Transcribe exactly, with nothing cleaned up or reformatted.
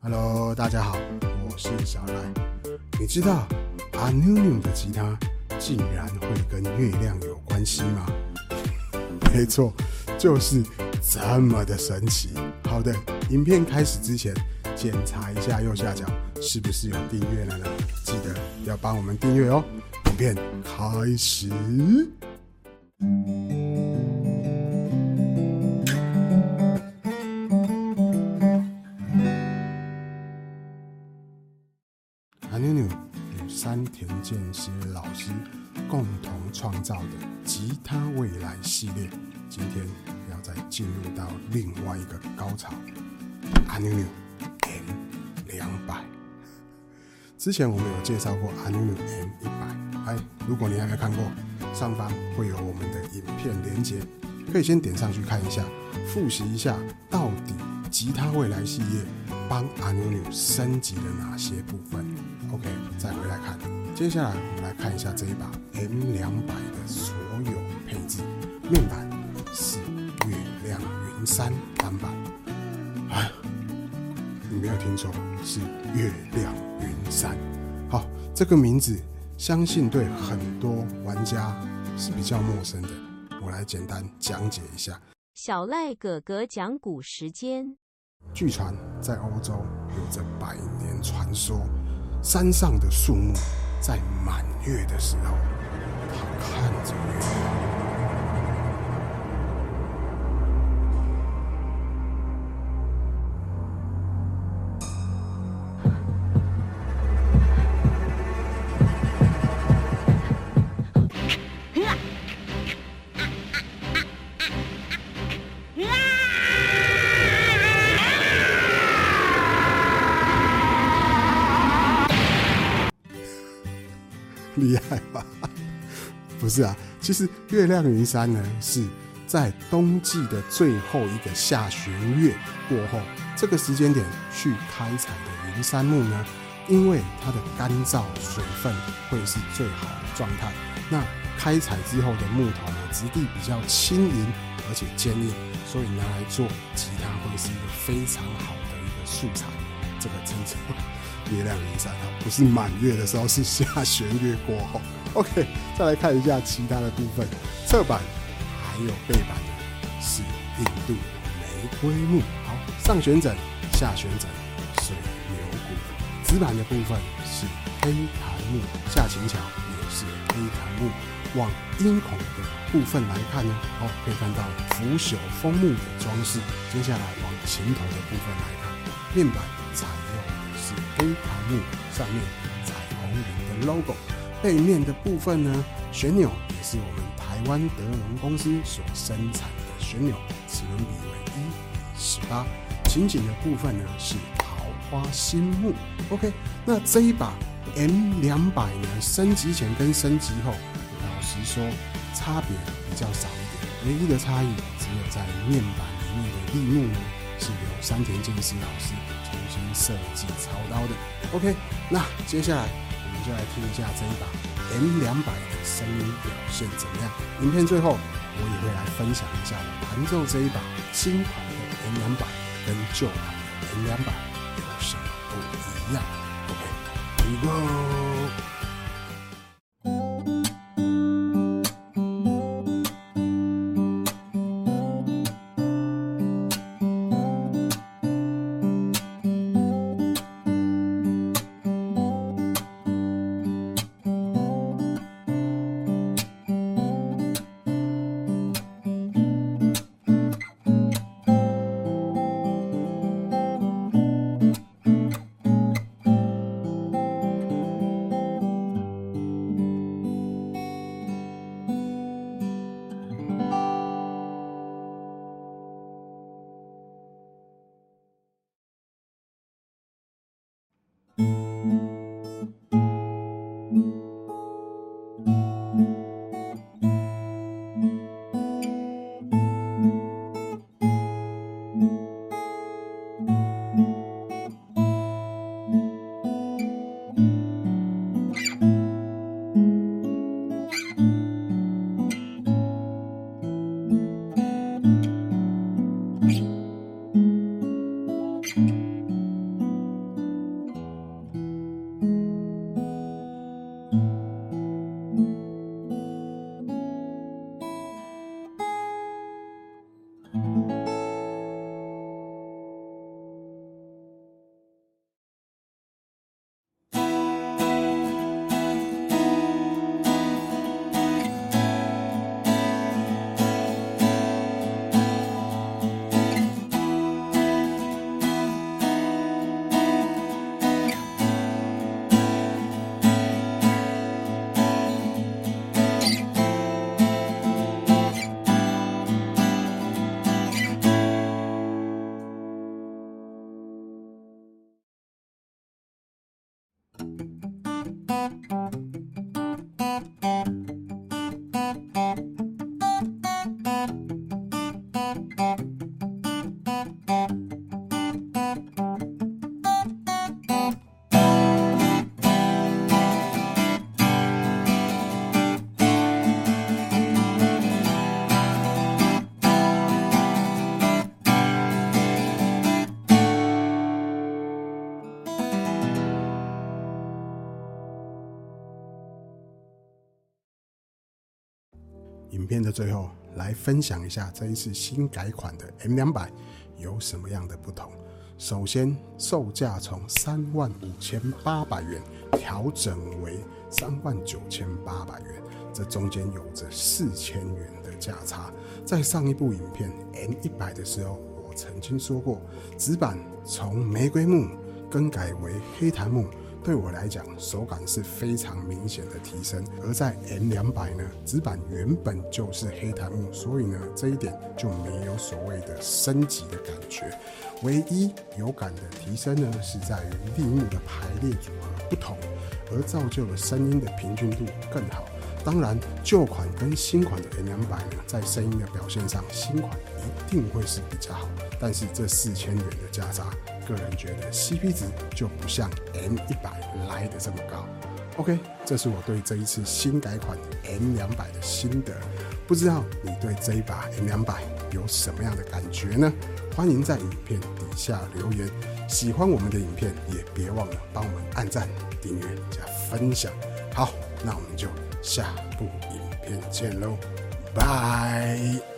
Hello， 大家好，我是小赖。你知道 Anunim 的吉他竟然会跟月亮有关系吗？没错，就是这么的神奇。好的，影片开始之前，检查一下右下角是不是有订阅了呢？记得要帮我们订阅哦。影片开始。Anunim 与山田健司老师共同创造的吉他未来系列，今天要再进入到另外一个高潮 Anunim M 二百。之前我们有介绍过 Anunim M 一百，哎，如果你还没看过，上方会有我们的影片连结，可以先点上去看一下，复习一下到底吉他未来系列帮 Anunim 升级了哪些部分。 OK， 再回来看，接下来我们来看一下这一把 M 二百 的所有配置。面板是月亮云山单板，哎，你没有听错，是月亮云山。好，这个名字相信对很多玩家是比较陌生的，我来简单讲解一下。小赖哥哥讲古时间。据传在欧洲有着百年传说，山上的树木在满月的时候，它看着月厉害吧？不是啊，其实月亮云山呢，是在冬季的最后一个下弦月过后，这个时间点去开采的云杉木呢，因为它的干燥水分会是最好的状态。那开采之后的木头呢，质地比较轻盈而且坚硬，所以拿来做吉他会是一个非常好的一个素材。这个真是月亮云山哦，不是满月的时候，是下弦月过后。OK， 再来看一下其他的部分，侧板还有背板的是印度玫瑰木，好，上旋枕、下旋枕、水牛骨。指板的部分是黑檀木，下琴桥也是黑檀木。往音孔的部分来看呢，好，可以看到腐朽枫木的装饰。接下来往琴头的部分来看，面板采用是黑檀木，上面彩虹人的 logo， 背面的部分呢，旋钮也是我们台湾德龙公司所生产的旋钮，齿轮比为一比十八。琴颈的部分呢是桃花心木。 OK， 那这一把 M 二百 呢，升级前跟升级后老实说差别比较少一点，唯一的差异只有在面板里面的立木呢是由山田健司老师重新设计操刀的。 OK， 那接下来我们就来听一下这一把 M 二百 的声音表现怎么样。影片最后我也会来分享一下我弹奏这一把新款的 M 二百 跟旧款的 M 二百 有什么不一样。 OK， here we go。影片的最后，来分享一下这一次新改款的 M 两百 有什么样的不同。首先，售价从 三万五千八百 元调整为 三万九千八百 元，这中间有着 四千 元的价差。在上一部影片 M 一百 的时候，我曾经说过，纸板从玫瑰木更改为黑檀木，对我来讲手感是非常明显的提升。而在 M 两百 呢，纸板原本就是黑檀木，所以呢这一点就没有所谓的升级的感觉。唯一有感的提升呢，是在于立木的排列组合不同，而造就了声音的平均度更好。当然，旧款跟新款的 M 两百 呢，在声音的表现上，新款一定会是比较好。但是这四千元的价差，个人觉得 C P 值就不像 M 一百 来的这么高。OK， 这是我对这一次新改款 M 两百 的心得。不知道你对这一把 M 两百 有什么样的感觉呢？欢迎在影片底下留言。喜欢我们的影片，也别忘了帮我们按赞、订阅加分享。好，那我们就下部影片见喽，拜。